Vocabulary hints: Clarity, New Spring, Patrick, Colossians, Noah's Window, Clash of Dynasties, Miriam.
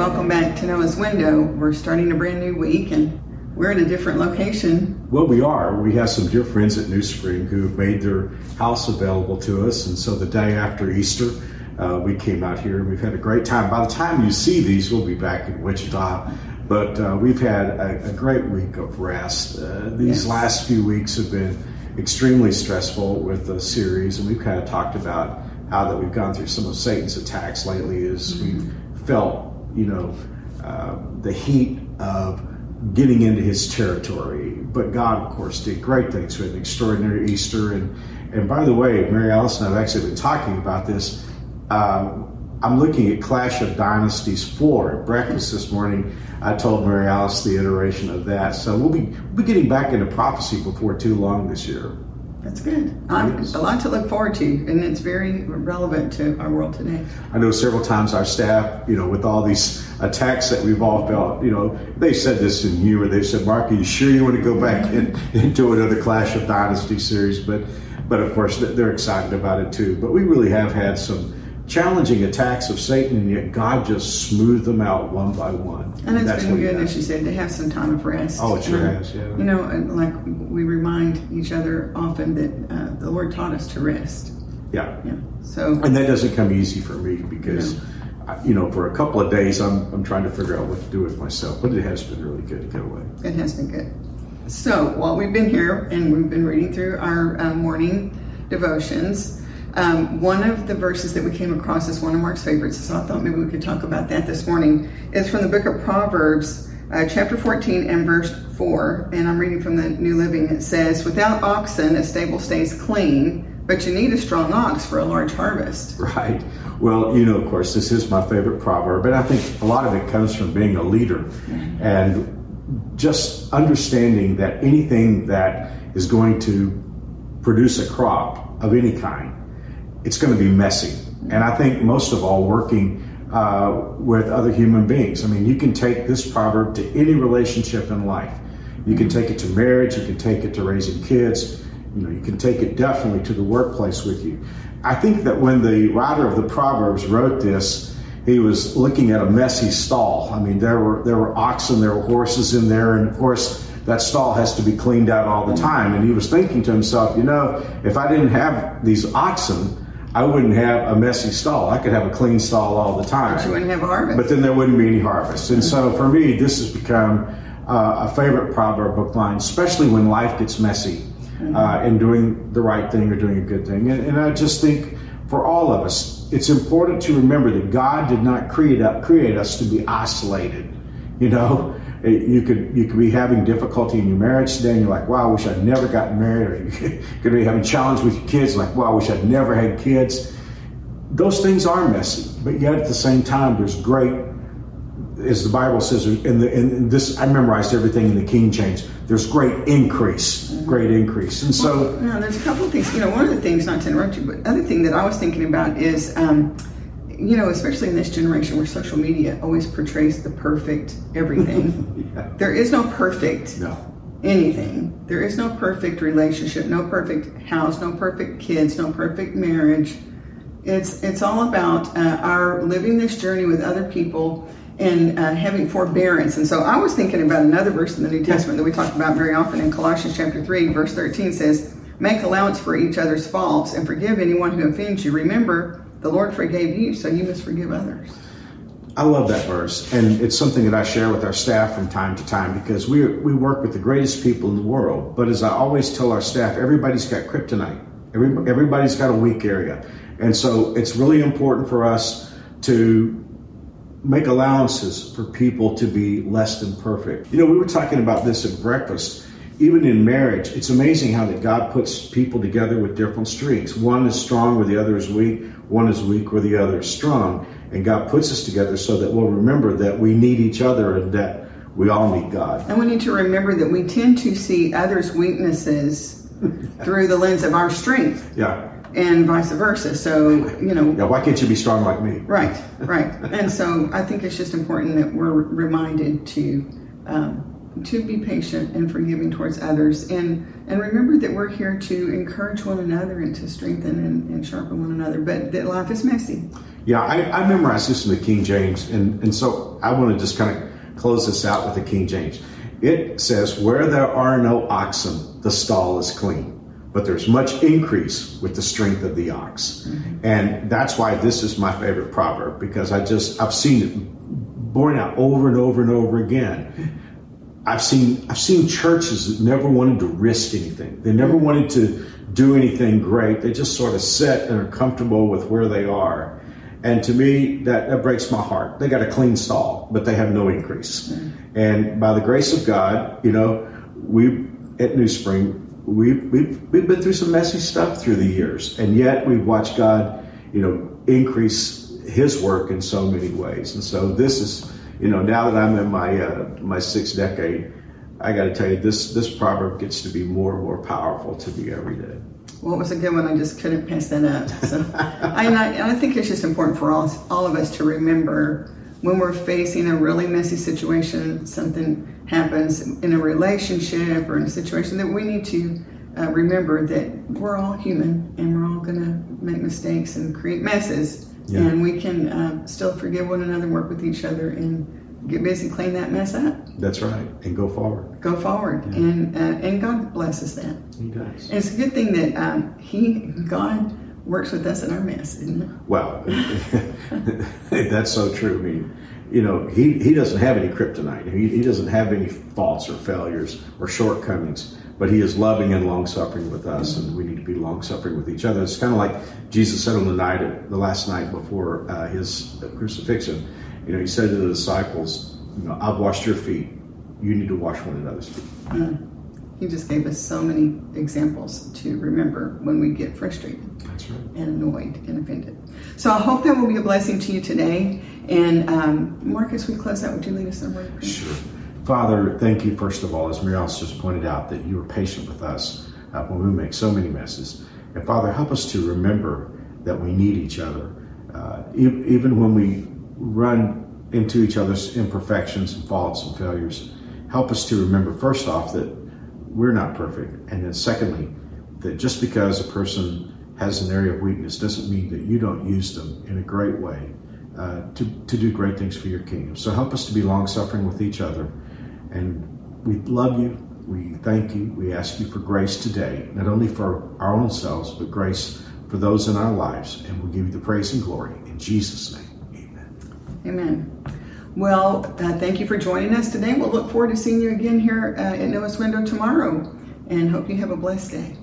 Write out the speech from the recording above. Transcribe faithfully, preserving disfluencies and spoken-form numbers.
welcome back to Noah's Window. We're starting a brand new week, and we're at a different location. Well, we are. We have some dear friends at New Spring who have made their house available to us, and so the day after Easter, uh, we came out here, and we've had a great time. By the time you see these, we'll be back in Wichita, but uh, we've had a, a great week of rest. Uh, these yes. last few weeks have been extremely stressful with the series, and we've kind of talked about how that we've gone through some of Satan's attacks lately is mm-hmm. we felt, you know, uh, the heat of getting into his territory. But God, of course, did great things. We had an extraordinary Easter. And, and by the way, Mary Alice and I have actually been talking about this. Uh, I'm looking at Clash of Dynasties four. At breakfast this morning, I told Mary Alice the iteration of that. So we'll be, we'll be getting back into prophecy before too long this year. That's good. I'm, a lot to look forward to, and it's very relevant to our world today. I know several times our staff, you know, with all these attacks that we've all felt, you know, they said this in humor. They said, "Mark, are you sure you want to go back in, into another Clash of Dynasty series?" But, but of course, they're excited about it too. But we really have had some challenging attacks of Satan, and yet God just smoothed them out one by one. And it's That's been good, as you said, to have some time of rest. Oh, it sure um, has, yeah. You know, and like we remind each other often that uh, the Lord taught us to rest. Yeah. Yeah. So. And that doesn't come easy for me because, no. I, you know, for a couple of days I'm I'm trying to figure out what to do with myself, but it has been really good to get away. It has been good. So while we've been here and we've been reading through our uh, morning devotions, Um, one of the verses that we came across is one of Mark's favorites, so I thought maybe we could talk about that this morning. It's from the book of Proverbs, uh, chapter fourteen and verse four, and I'm reading from the New Living. It says, "Without oxen, a stable stays clean, but you need a strong ox for a large harvest." Right. Well, you know, of course, this is my favorite proverb, and I think a lot of it comes from being a leader and just understanding that anything that is going to produce a crop of any kind, it's going to be messy. And I think most of all, working uh, with other human beings. I mean, you can take this proverb to any relationship in life. You can take it to marriage. You can take it to raising kids. You know, you can take it definitely to the workplace with you. I think that when the writer of the Proverbs wrote this, he was looking at a messy stall. I mean, there were there were oxen, there were horses in there, and of course, that stall has to be cleaned out all the time. And he was thinking to himself, you know, if I didn't have these oxen, I wouldn't have a messy stall. I could have a clean stall all the time. But you wouldn't have a harvest. But then there wouldn't be any harvest. And so for me, this has become uh, a favorite proverb of mine, especially when life gets messy uh, and doing the right thing or doing a good thing. And, and I just think for all of us, it's important to remember that God did not create, up, create us to be isolated. You know, you could you could be having difficulty in your marriage today, and you're like, wow, I wish I'd never gotten married. Or you could be having challenges with your kids, like, wow, I wish I'd never had kids. Those things are messy, but yet at the same time, there's great, as the Bible says, and the, in this, I memorized everything in the King James, there's great increase, mm-hmm. great increase. And so... Well, no, there's a couple of things. You know, one of the things, not to interrupt you, but other thing that I was thinking about is... Um, you know, especially in this generation where social media always portrays the perfect everything. yeah. There is no perfect no. anything. There is no perfect relationship, no perfect house, no perfect kids, no perfect marriage. It's it's all about uh, our living this journey with other people and uh, having forbearance. And so I was thinking about another verse in the New Testament that we talk about very often in Colossians chapter three, verse thirteen says, "Make allowance for each other's faults and forgive anyone who offends you. Remember, the Lord forgave you, so you must forgive others." I love that verse, and it's something that I share with our staff from time to time because we we work with the greatest people in the world. But as I always tell our staff, everybody's got kryptonite. Every, everybody's got a weak area. And so it's really important for us to make allowances for people to be less than perfect. You know, we were talking about this at breakfast. Even in marriage, it's amazing how that God puts people together with different strengths. One is strong where the other is weak. One is weak where the other is strong. And God puts us together so that we'll remember that we need each other and that we all need God. And we need to remember that we tend to see others' weaknesses through the lens of our strength. Yeah. And vice versa. So, you know. Yeah, why can't you be strong like me? Right, right. And so I think it's just important that we're reminded to... Um, to be patient and forgiving towards others. And and remember that we're here to encourage one another and to strengthen and, and sharpen one another, but that life is messy. Yeah, I, I memorized this in the King James, and, and so I want to just kind of close this out with the King James. It says, where there are no oxen, the stall is clean, but there's much increase with the strength of the ox. Mm-hmm. And that's why this is my favorite proverb, because I just, I've seen it borne out over and over and over again. I've seen I've seen churches that never wanted to risk anything. They never wanted to do anything great. They just sort of sit and are comfortable with where they are. And to me, that, that breaks my heart. They got a clean stall, but they have no increase. Mm-hmm. And by the grace of God, you know, we at New Spring, we we've, we've been through some messy stuff through the years, and yet we've watched God, you know, increase His work in so many ways. And so this is, you know, now that I'm in my uh, my sixth decade, I got to tell you, this this proverb gets to be more and more powerful to me every day. Well, it was a good one. I just couldn't pass that up. So, I, and I, and I think it's just important for all all of us to remember, when we're facing a really messy situation, something happens in a relationship or in a situation, that we need to uh, remember that we're all human and we're all going to make mistakes and create messes. Yeah. And we can uh, still forgive one another, work with each other, and get busy, clean that mess up. That's right. And go forward. Go forward. Yeah. And uh, and God blesses that. He does. And it's a good thing that um, He, God, works with us in our mess, isn't it? Well, that's so true. I mean, you know, he, he doesn't have any kryptonite. He, he doesn't have any faults or failures or shortcomings, but he is loving and long-suffering with us, mm-hmm. and we need to be long-suffering with each other. It's kind of like Jesus said on the night, the last night before uh, his crucifixion. You know, he said to the disciples, you know, I've washed your feet. You need to wash one another's feet. Mm-hmm. He just gave us so many examples to remember when we get frustrated. That's right. And annoyed and offended. So I hope that will be a blessing to you today. And um, Marcus, we close out. Would you lead us in a word? Sure. Father, thank you, first of all, as Miriam just pointed out, that you were patient with us uh, when we make so many messes. And Father, help us to remember that we need each other. Uh, e- even when we run into each other's imperfections and faults and failures, help us to remember, first off, that we're not perfect. And then secondly, that just because a person has an area of weakness doesn't mean that you don't use them in a great way uh, to, to do great things for your kingdom. So help us to be long-suffering with each other. And we love you. We thank you. We ask you for grace today, not only for our own selves, but grace for those in our lives. And we'll give you the praise and glory. In Jesus' name, amen. Amen. Well, uh, thank you for joining us today. We'll look forward to seeing you again here uh, at Noah's Window tomorrow, and hope you have a blessed day.